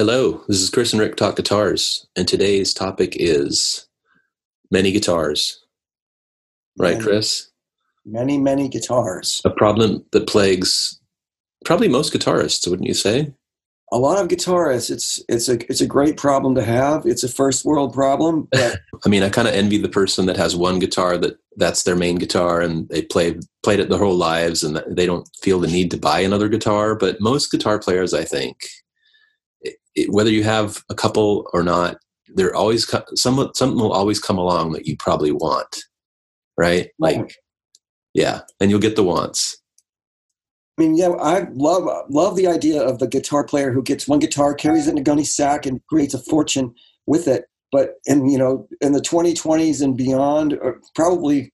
Hello, this is Chris and Rick Talk Guitars, and today's topic is many guitars. Right, many, Chris? Many, many guitars. A problem that plagues probably most guitarists, wouldn't you say? A lot of guitarists. It's a great problem to have. It's a first world problem. But I mean, I kind of envy the person that has one guitar that's their main guitar, and they played it their whole lives, and they don't feel the need to buy another guitar. But most guitar players, I think, whether you have a couple or not, there always something will always come along that you probably want, right? Like, yeah, and you'll get the wants. I mean, yeah, I love the idea of the guitar player who gets one guitar, carries it in a gunny sack, and creates a fortune with it. But in the 2020s and beyond, or probably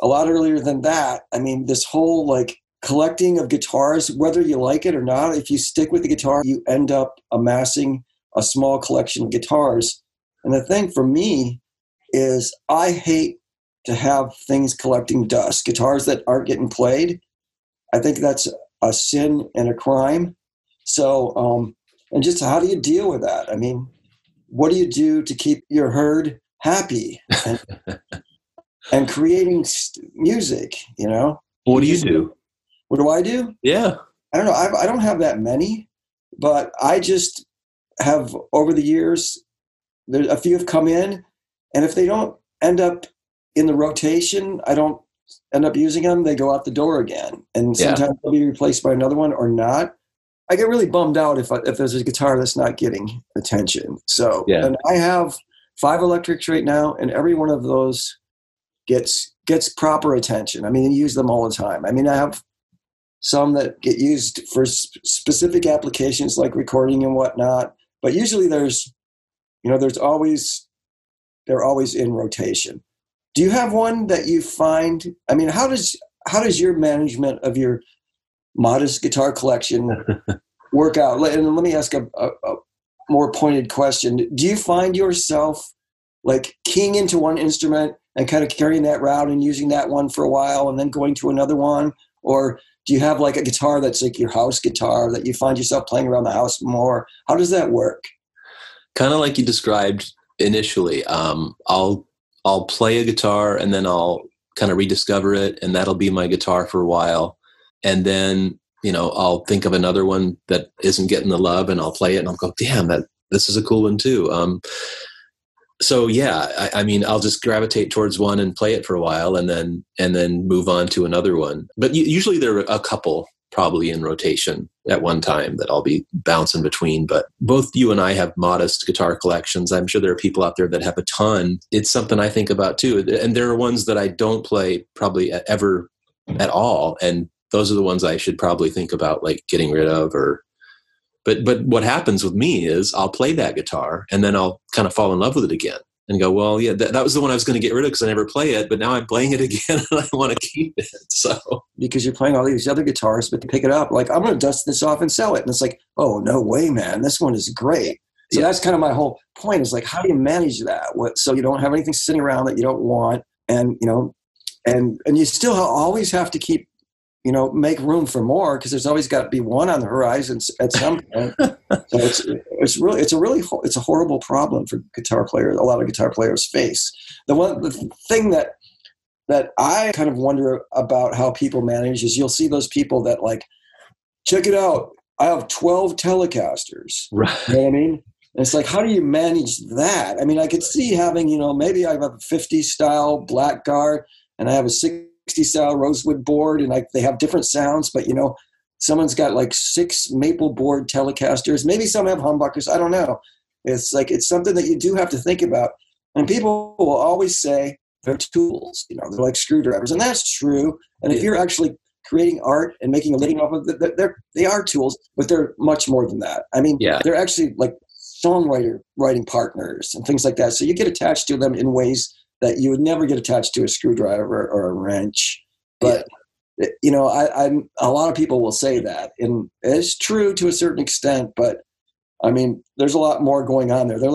a lot earlier than that, I mean, this whole collecting of guitars, whether you like it or not, if you stick with the guitar, you end up amassing a small collection of guitars. And the thing for me is I hate to have things collecting dust, guitars that aren't getting played. I think that's a sin and a crime. So, and just how do you deal with that? I mean, what do you do to keep your herd happy and creating music, What do you do? What do I do? Yeah. I don't know. I don't have that many, but I just have over the years, a few have come in, and if they don't end up in the rotation, I don't end up using them. They go out the door again, and sometimes they'll be replaced by another one or not. I get really bummed out if there's a guitar that's not getting attention. So, and I have 5 electrics right now, and every one of those gets proper attention. I mean, I use them all the time. I mean, I have some that get used for specific applications like recording and whatnot. But usually they're always in rotation. Do you have one that you find, I mean, how does your management of your modest guitar collection work out? And let me ask a more pointed question. Do you find yourself keying into one instrument and kind of carrying that route and using that one for a while and then going to another one? Or do you have a guitar that's your house guitar that you find yourself playing around the house more? How does that work? Kind of like you described initially. I'll play a guitar and then I'll kind of rediscover it, and that'll be my guitar for a while. And then, I'll think of another one that isn't getting the love, and I'll play it and I'll go, damn, this is a cool one too. So I'll just gravitate towards one and play it for a while and then move on to another one. But usually there are a couple probably in rotation at one time that I'll be bouncing between. But both you and I have modest guitar collections. I'm sure there are people out there that have a ton. It's something I think about too. And there are ones that I don't play probably ever at all. And those are the ones I should probably think about getting rid of or... But what happens with me is I'll play that guitar and then I'll kind of fall in love with it again and go, well, yeah, that was the one I was going to get rid of because I never play it, but now I'm playing it again and I want to keep it. So because you're playing all these other guitars, but to pick it up, I'm going to dust this off and sell it. And it's oh, no way, man, this one is great. So that's kind of my whole point is how do you manage that? So you don't have anything sitting around that you don't want, and, and you still always have to keep, make room for more because there's always got to be one on the horizon at some point. So it's a horrible problem for guitar players. A lot of guitar players face the thing that I kind of wonder about how people manage is you'll see those people that check it out, I have 12 Telecasters. Right. You know what I mean? And it's how do you manage that? I mean, I could see having maybe I have a 50 style Blackguard and I have a 60 style rosewood board, and they have different sounds, but someone's got 6 maple board Telecasters, maybe some have humbuckers, I don't know. It's it's something that you do have to think about, and people will always say they're tools, they're like screwdrivers, and that's true. And if you're actually creating art and making a living off of it, they are tools, but they're much more than that. I mean, they're actually writing partners and things like that, so you get attached to them in ways that you would never get attached to a screwdriver or a wrench. But, I'm a lot of people will say that. And it's true to a certain extent, but, I mean, there's a lot more going on there. They're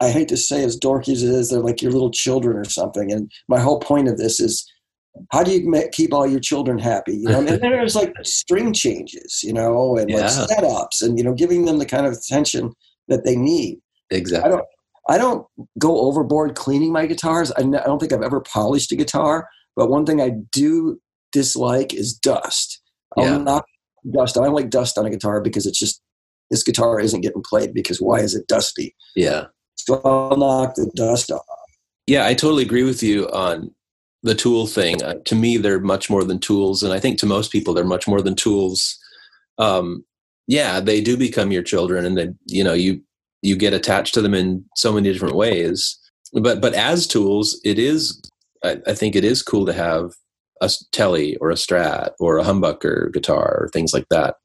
I hate to say as dorky as it is, they're your little children or something. And my whole point of this is how do you keep all your children happy? You know, and then there's like string changes, you know, and like setups, and you know, giving them the kind of attention that they need. Exactly. I don't go overboard cleaning my guitars. I don't think I've ever polished a guitar, but one thing I do dislike is dust. I'll knock dust. I don't like dust on a guitar because it's just, this guitar isn't getting played because why is it dusty? Yeah. So I'll knock the dust off. Yeah, I totally agree with you on the tool thing. To me, they're much more than tools. And I think to most people, they're much more than tools. Yeah, they do become your children, and then, you know, you get attached to them in so many different ways. But as tools, it is, I think it is cool to have a Tele or a Strat or a humbucker guitar or things like that,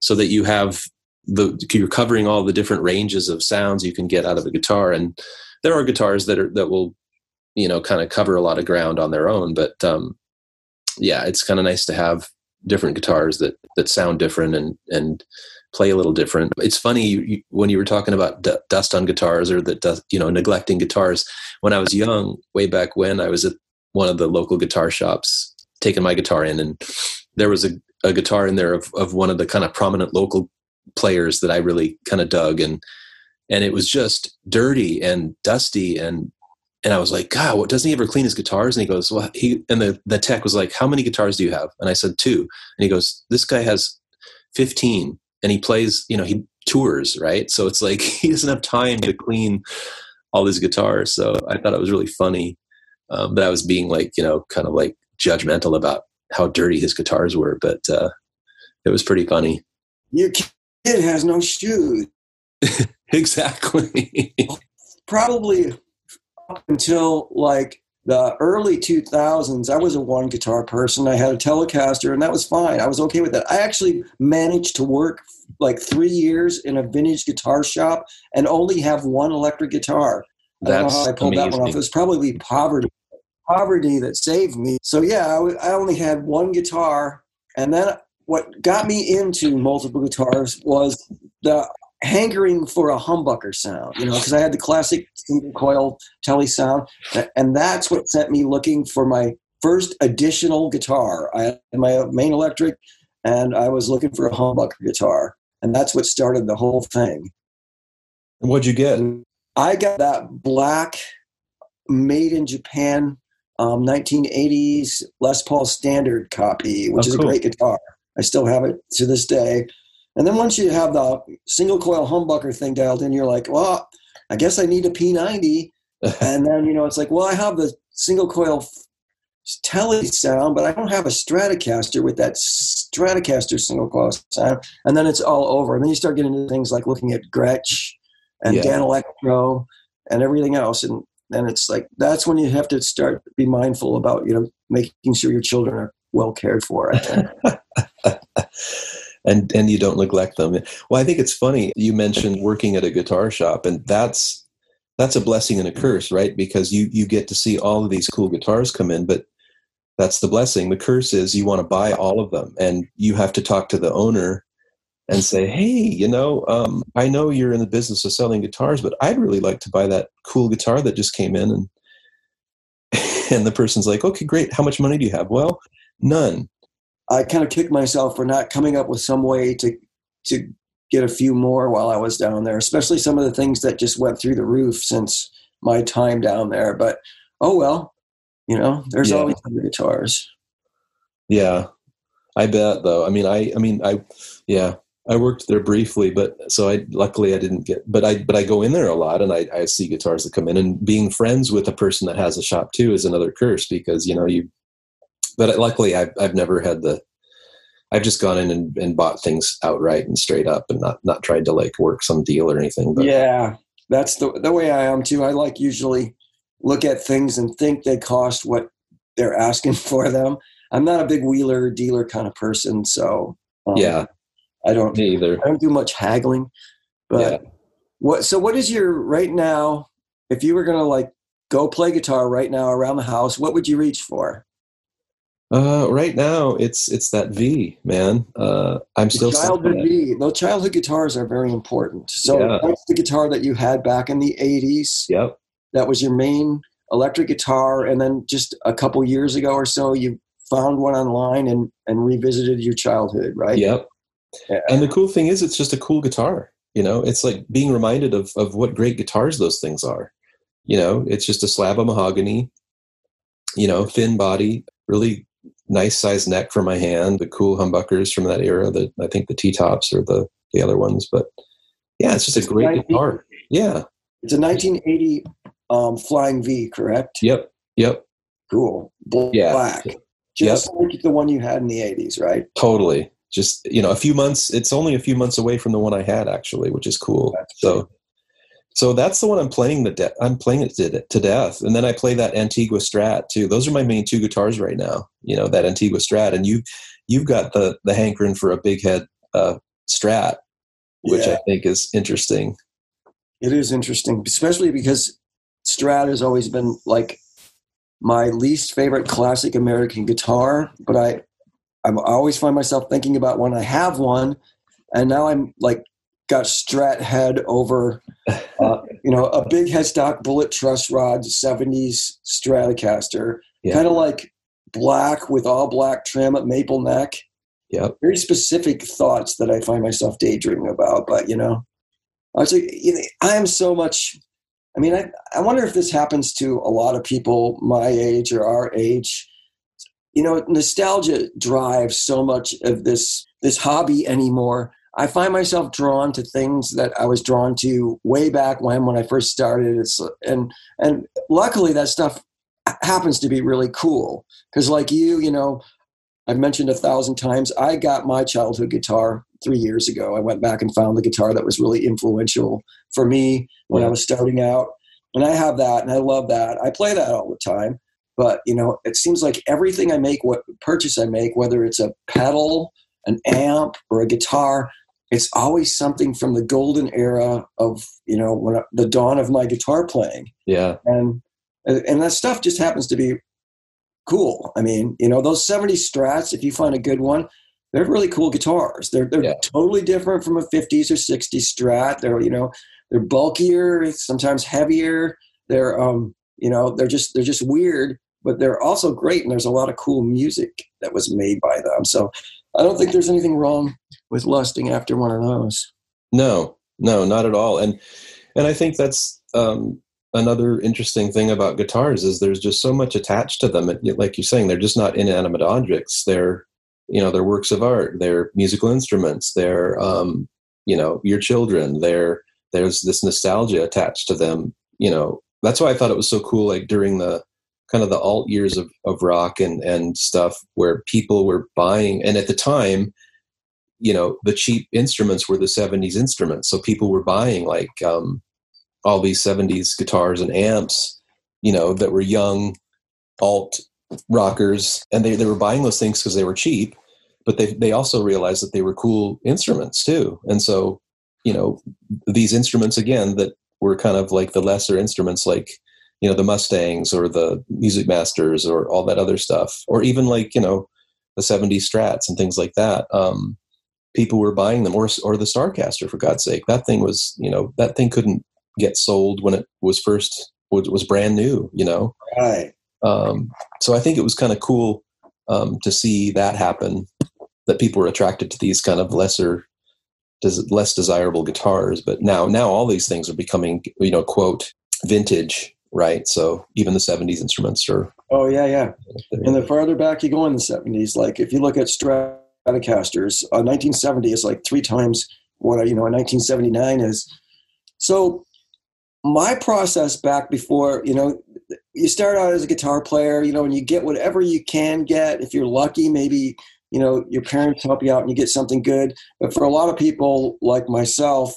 so that you have you're covering all the different ranges of sounds you can get out of a guitar. And there are guitars that will, you know, kind of cover a lot of ground on their own. But yeah, it's kind of nice to have different guitars that sound different and play a little different. It's funny when you were talking about dust on guitars, or that dust, you know, neglecting guitars. When I was young, way back when, I was at one of the local guitar shops taking my guitar in, and there was a guitar in there of one of the kind of prominent local players that I really kind of dug, and it was just dirty and dusty, and I was like, God, what, doesn't he ever clean his guitars? And he goes, well, the tech was like, how many guitars do you have? And I said 2, and he goes, this guy has 15. And he plays, you know, he tours, right? So it's like he doesn't have time to clean all his guitars. So I thought it was really funny that I was being like, you know, kind of like judgmental about how dirty his guitars were. But it was pretty funny. Your kid has no shoes. Exactly. Probably up until like the early 2000s, I was a one guitar person. I had a Telecaster, and that was fine. I was okay with that. I actually managed to work like 3 years in a vintage guitar shop and only have one electric guitar. I don't know how I pulled that one off. It was probably poverty that saved me. So yeah, I only had one guitar. And then what got me into multiple guitars was the hankering for a humbucker sound, you know, because I had the classic single coil Tele sound, and that's what sent me looking for my first additional guitar. I had my main electric, and I was looking for a humbucker guitar, and that's what started the whole thing. And what'd you get? I got that black made in Japan 1980s Les Paul Standard copy, which is cool. A great guitar. I still have it to this day. And then once you have the single coil humbucker thing dialed in, you're like, well, I guess I need a P90. And then, you know, it's like, well, I have the single coil Tele sound, but I don't have a Stratocaster with that Stratocaster single coil sound. And then it's all over. And then you start getting into things like looking at Gretsch and Danelectro and everything else. And it's like, that's when you have to start to be mindful about, you know, making sure your children are well cared for, I think. And you don't neglect them. Well, I think it's funny. You mentioned working at a guitar shop, and that's a blessing and a curse, right? Because you get to see all of these cool guitars come in, but that's the blessing. The curse is you want to buy all of them, and you have to talk to the owner and say, hey, you know, I know you're in the business of selling guitars, but I'd really like to buy that cool guitar that just came in. And the person's like, okay, great. How much money do you have? Well, none. I kind of kicked myself for not coming up with some way to get a few more while I was down there, especially some of the things that just went through the roof since my time down there. But, oh, well, you know, there's always other guitars. Yeah, I bet, though. I worked there briefly, but so luckily I didn't get, but I go in there a lot, and I see guitars that come in, and being friends with a person that has a shop too is another curse, because, you know, but luckily I've never had I've just gone in and bought things outright and straight up, and not tried to like work some deal or anything. But yeah, that's the way I am too. I like usually look at things and think they cost what they're asking for them. I'm not a big wheeler dealer kind of person. So I don't either. I don't do much haggling, but what is your right now, if you were going to like go play guitar right now around the house, what would you reach for? Right now, it's that V, man. I'm still childhood V. Though childhood guitars are very important. So that's the guitar that you had back in the '80s. Yep, that was your main electric guitar, and then just a couple years ago or so, you found one online and revisited your childhood, right? Yep. Yeah. And the cool thing is, it's just a cool guitar. You know, it's like being reminded of what great guitars those things are. You know, it's just a slab of mahogany, you know, thin body, really nice sized neck for my hand, the cool humbuckers from that era, that I think the T-tops or the other ones. But yeah, it's just a great guitar. Yeah. It's a 1980 Flying V, correct? Yep. Cool. Black. Yep. Just like the one you had in the 80s, right? Totally. Just, you know, a few months, it's only a few months away from the one I had, actually, which is cool. That's so true. So that's the one I'm playing. I'm playing it to death, and then I play that Antigua Strat too. Those are my main two guitars right now. You know, that Antigua Strat, and you've got the hankering for a big head Strat, which I think is interesting. It is interesting, especially because Strat has always been like my least favorite classic American guitar. But I always find myself thinking about when I have one, and now I'm like, got Strat head over, you know, a big headstock bullet truss rod, 70s Stratocaster, kind of like black with all black trim, maple neck. Yep. Very specific thoughts that I find myself daydreaming about. But, you know, I was like, I am so much, I mean, I wonder if this happens to a lot of people my age or our age. You know, nostalgia drives so much of this hobby anymore. I find myself drawn to things that I was drawn to way back when I first started. And luckily that stuff happens to be really cool. Cause like you know, I've mentioned 1,000 times, I got my childhood guitar 3 years ago. I went back and found the guitar that was really influential for me when I was starting out. And I have that and I love that. I play that all the time, but you know, it seems like everything I make, what purchase I make, whether it's a pedal, an amp, or a guitar, it's always something from the golden era of, you know, when the dawn of my guitar playing. Yeah. And that stuff just happens to be cool. I mean, you know, those 70s Strats, if you find a good one, they're really cool guitars. They're totally different from a 50s or 60s Strat. They're, you know, they're bulkier, sometimes heavier. They're, you know, they're just weird, but they're also great. And there's a lot of cool music that was made by them. So I don't think there's anything wrong with lusting after one of those. No, not at all. And I think that's another interesting thing about guitars is there's just so much attached to them. Like you're saying, they're just not inanimate objects. They're, you know, they're works of art. They're musical instruments. They're, you know, your children. There's this nostalgia attached to them. You know, that's why I thought it was so cool, like during the kind of the alt years of rock and stuff where people were buying. And at the time, you know, the cheap instruments were the 70s instruments. So people were buying like all these 70s guitars and amps, you know, that were young alt rockers. And they were buying those things because they were cheap, but they also realized that they were cool instruments too. And so, you know, these instruments, again, that were kind of like the lesser instruments, like, you know, the Mustangs or the Music Masters or all that other stuff, or even like, you know, the 70s Strats and things like that. People were buying them, or the Starcaster, for God's sake. That thing was, you know, that thing couldn't get sold when it was first, was brand new, you know? Right. So I think it was kind of cool to see that happen, that people were attracted to these kind of less desirable guitars. But now all these things are becoming, you know, quote, vintage. Right. So even the 70s instruments are. Oh, yeah, yeah. And the farther back you go in the 70s, like if you look at Stratocasters, 1970 is like three times what, you know, a 1979 is. So my process back before, you know, you start out as a guitar player, you know, and you get whatever you can get. If you're lucky, maybe, you know, your parents help you out and you get something good. But for a lot of people like myself,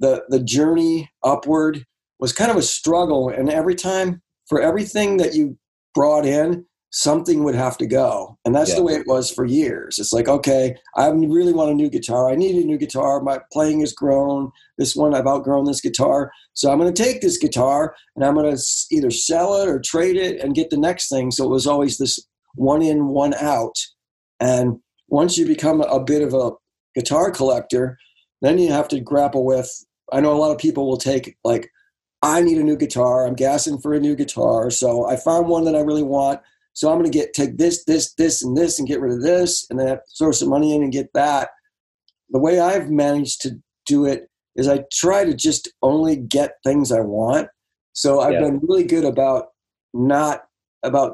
the journey upward was kind of a struggle, and every time, for everything that you brought in, something would have to go. And that's the way it was for years. It's like, okay, I really want a new guitar. I need a new guitar. My playing has grown. This one, I've outgrown this guitar. So I'm going to take this guitar and I'm going to either sell it or trade it and get the next thing. So it was always this one in, one out. And once you become a bit of a guitar collector, then you have to grapple with, I know a lot of people will take like I need a new guitar. I'm gassing for a new guitar. So I found one that I really want. So I'm going to take this, and get rid of this, and then throw some money in and get that. The way I've managed to do it is I try to just only get things I want. So I've been really good about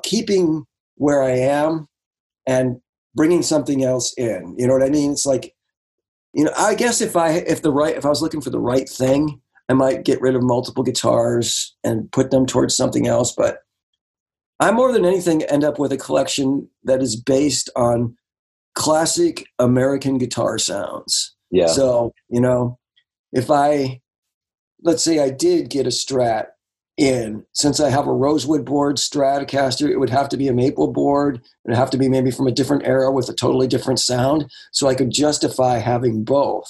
keeping where I am and bringing something else in. You know what I mean? It's like, you know, I guess if I was looking for the right thing, I might get rid of multiple guitars and put them towards something else. But I more than anything end up with a collection that is based on classic American guitar sounds. Yeah. So, you know, let's say I did get a Strat in, since I have a rosewood board Stratocaster, it would have to be a maple board. It'd have to be maybe from a different era with a totally different sound. So I could justify having both.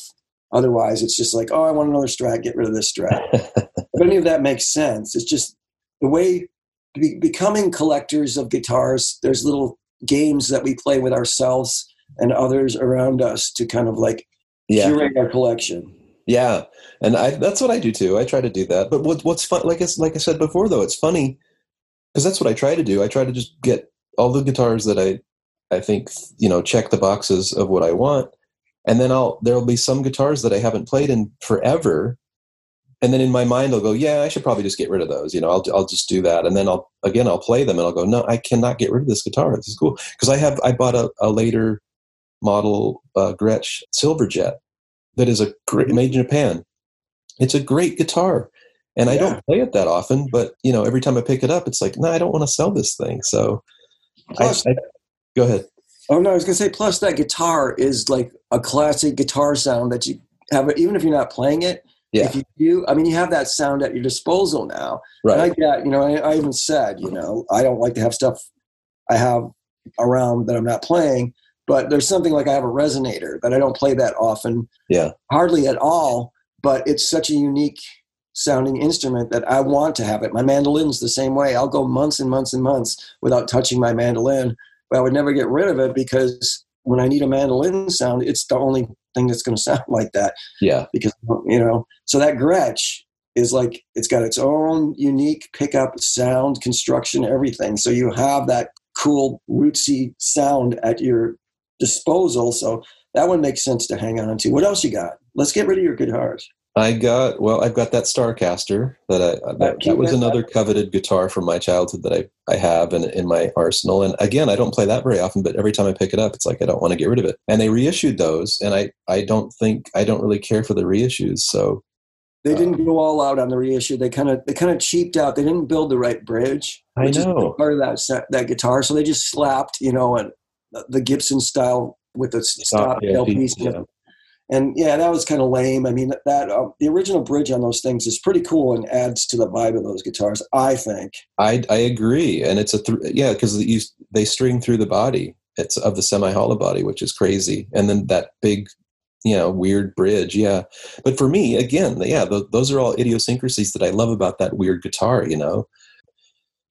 Otherwise it's just like, oh, I want another Strat, get rid of this Strat. But any of that makes sense. It's just the way becoming collectors of guitars, there's little games that we play with ourselves and others around us to kind of like curate our collection. Yeah. And that's what I do too. I try to do that. But what's fun, like I said before though, it's funny because that's what I try to do. I try to just get all the guitars that I think, you know, check the boxes of what I want. And then there'll be some guitars that I haven't played in forever. And then in my mind, I'll go, yeah, I should probably just get rid of those. You know, I'll just do that. And then I'll play them and I'll go, no, I cannot get rid of this guitar. This is cool. Cause I bought a later model, Gretsch Silverjet that is a great, made in Japan. It's a great guitar. And I don't play it that often, but you know, every time I pick it up, it's like, no, I don't want to sell this thing. So I go ahead. Oh no, I was going to say, plus that guitar is like a classic guitar sound that you have, even if you're not playing it. Yeah. If you do, I mean, you have that sound at your disposal now. Right. And I even said, you know, I don't like to have stuff I have around that I'm not playing, but there's something like I have a resonator that I don't play that often. Yeah. Hardly at all, but it's such a unique sounding instrument that I want to have it. My mandolin's the same way. I'll go months and months and months without touching my mandolin, but I would never get rid of it because when I need a mandolin sound, it's the only thing that's going to sound like that. Yeah. Because, you know, so that Gretsch is like, it's got its own unique pickup, sound, construction, everything. So you have that cool rootsy sound at your disposal. So that one makes sense to hang on to. What else you got? Let's get rid of your guitars. I've got that Starcaster that was another coveted guitar from my childhood that I have in my arsenal. And again, I don't play that very often, but every time I pick it up, it's like, I don't want to get rid of it. And they reissued those. And I don't really care for the reissues. So they didn't go all out on the reissue. They kind of cheaped out. They didn't build the right bridge. I know. Part of that guitar. So they just slapped, you know, and the Gibson style with the stop tail piece. Yeah. And yeah, that was kind of lame. I mean, the original bridge on those things is pretty cool and adds to the vibe of those guitars, I think. I agree, and it's because they string through the body. It's of the semi-hollow body, which is crazy, and then that big, you know, weird bridge. Yeah, but for me, again, yeah, those are all idiosyncrasies that I love about that weird guitar, you know.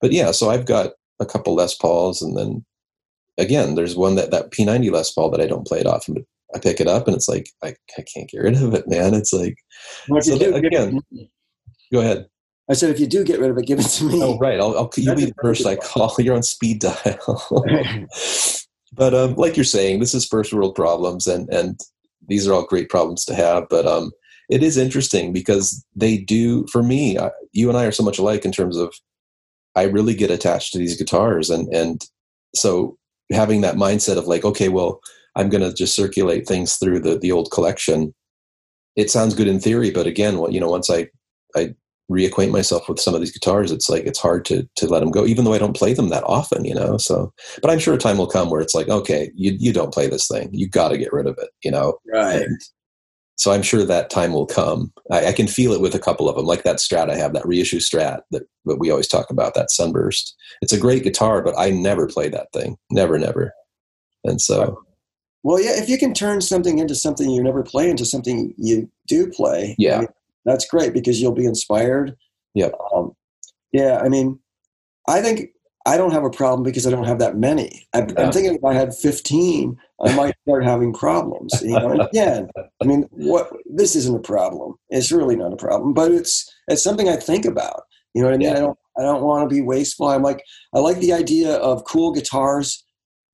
But yeah, so I've got a couple Les Pauls, and then again, there's one that P90 Les Paul that I don't play it often, but I pick it up and it's like, I can't get rid of it, man. It's like, go ahead. I said, if you do get rid of it, give it to me. Oh, right. You'll be the first I call. You're on speed dial. But like you're saying, this is first world problems and these are all great problems to have. But it is interesting because they do, for me, you and I are so much alike in terms of, I really get attached to these guitars. And so having that mindset of like, okay, well, I'm going to just circulate things through the old collection. It sounds good in theory, but again, you know, once I reacquaint myself with some of these guitars, it's like, it's hard to let them go, even though I don't play them that often, you know? So, but I'm sure a time will come where it's like, okay, you don't play this thing. You got to get rid of it, you know? Right. And so I'm sure that time will come. I can feel it with a couple of them, like that Strat I have, that reissue Strat that we always talk about, that Sunburst. It's a great guitar, but I never play that thing. Never, never. And so... Right. Well, yeah, if you can turn something into something you never play into something you do play, yeah, I mean, that's great because you'll be inspired. Yeah. Yeah, I mean, I think I don't have a problem because I don't have that many. I'm thinking if I had 15, I might start having problems. You know, and again, I mean, this isn't a problem. It's really not a problem, but it's it's something I think about. You know what I mean? Yeah. I don't want to be wasteful. I'm like, I like the idea of cool guitars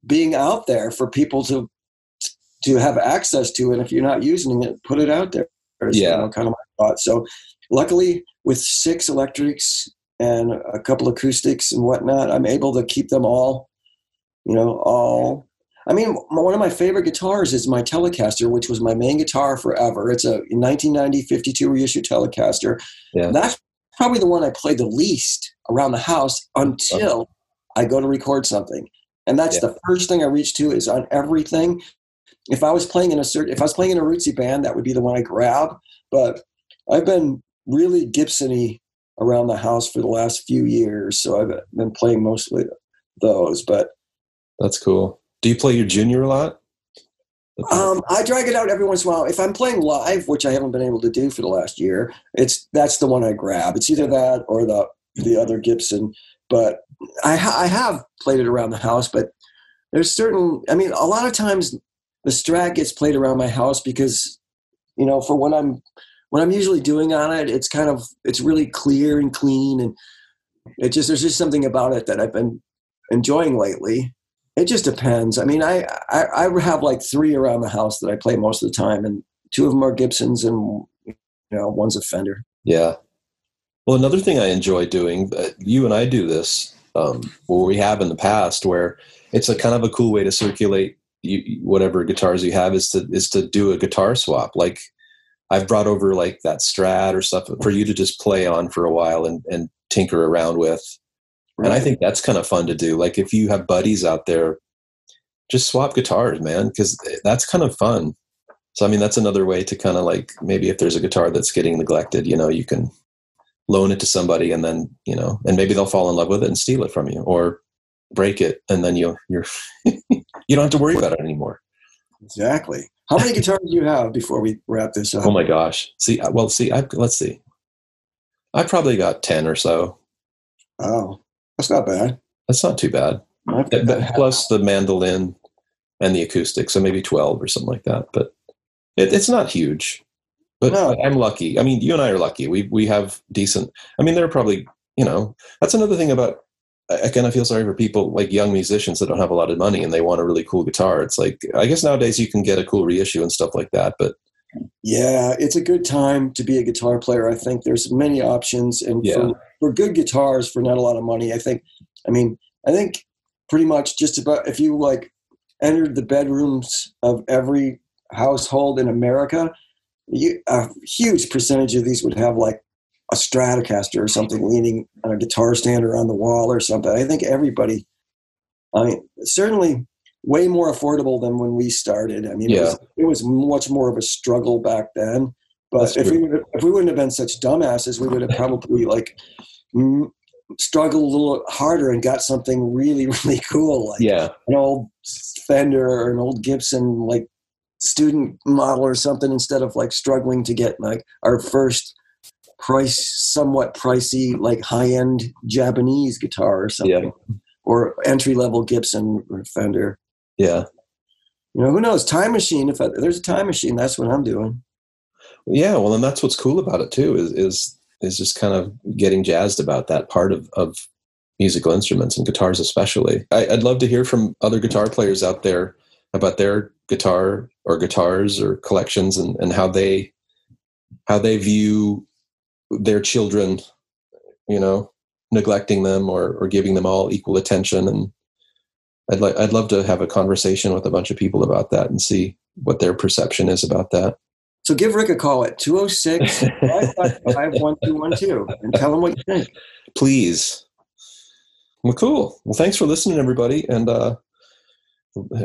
being out there for people to have access to. And if you're not using it, put it out there. Yeah. You know, kind of my thought. So luckily with 6 electrics and a couple acoustics and whatnot, I'm able to keep them all, you know, all. I mean, one of my favorite guitars is my Telecaster, which was my main guitar forever. It's a 1990 52 reissue Telecaster. Yeah. That's probably the one I play the least around the house until I go to record something. And that's the first thing I reach to is on everything. If I was playing in a rootsy band, that would be the one I grab. But I've been really Gibson-y around the house for the last few years, so I've been playing mostly those. But that's cool. Do you play your Junior a lot? I drag it out every once in a while. If I'm playing live, which I haven't been able to do for the last year, that's the one I grab. It's either that or the other Gibson. But I have played it around the house. But there's a lot of times the Strat gets played around my house because, you know, for what I'm usually doing on it, it's really clear and clean, and there's just something about it that I've been enjoying lately. It just depends. I mean, I have like 3 around the house that I play most of the time, and 2 of them are Gibsons, and you know, one's a Fender. Yeah. Well, another thing I enjoy doing, you and I do this, or we have in the past, where it's a kind of a cool way to circulate whatever guitars you have is to do a guitar swap. Like, I've brought over like that Strat or stuff for you to just play on for a while and tinker around with. Right. And I think that's kind of fun to do. Like, if you have buddies out there, just swap guitars, man, because that's kind of fun. So, I mean, that's another way to kind of like, maybe if there's a guitar that's getting neglected, you know, you can loan it to somebody and then, you know, and maybe they'll fall in love with it and steal it from you or break it. And then you're you don't have to worry about it anymore. Exactly. How many guitars do you have before we wrap this up? Oh my gosh. Let's see. I probably got 10 or so. Oh, that's not bad. That's not too bad. Plus the mandolin and the acoustic. So maybe 12 or something like that, but it's not huge, but no. I'm lucky. I mean, you and I are lucky. We have decent, I mean, there are probably, you know, that's another thing about, I kind of feel sorry for people like young musicians that don't have a lot of money and they want a really cool guitar. It's like, I guess nowadays you can get a cool reissue and stuff like that, but yeah, it's a good time to be a guitar player. I think there's many options, and for good guitars for not a lot of money, I think pretty much just about, if you like entered the bedrooms of every household in America, a huge percentage of these would have like a Stratocaster or something leaning on a guitar stand or on the wall or something. I think everybody, I mean, certainly way more affordable than when we started. I mean, it was much more of a struggle back then, but if we wouldn't have been such dumbasses, we would have probably like struggled a little harder and got something really, really cool. Like an old Fender or an old Gibson, like student model or something, instead of like struggling to get like our first somewhat pricey, like high-end Japanese guitar or something, or entry-level Gibson or Fender. Yeah. You know, who knows? Time machine. If there's a time machine, that's what I'm doing. Yeah. Well, and that's what's cool about it too, is just kind of getting jazzed about that part of musical instruments and guitars, especially. I'd love to hear from other guitar players out there about their guitar or guitars or collections and how they view their children, you know, neglecting them or giving them all equal attention. And I'd love to have a conversation with a bunch of people about that and see what their perception is about that. So give Rick a call at 206-555-1212 and tell him what you think. Please. Well, cool. Well, thanks for listening, everybody. And,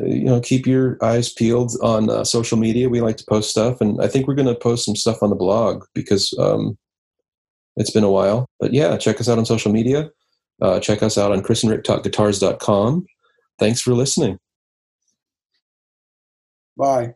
you know, keep your eyes peeled on social media. We like to post stuff, and I think we're going to post some stuff on the blog because, it's been a while, but yeah, check us out on social media. Check us out on chrisandricktalkguitars.com. Thanks for listening. Bye.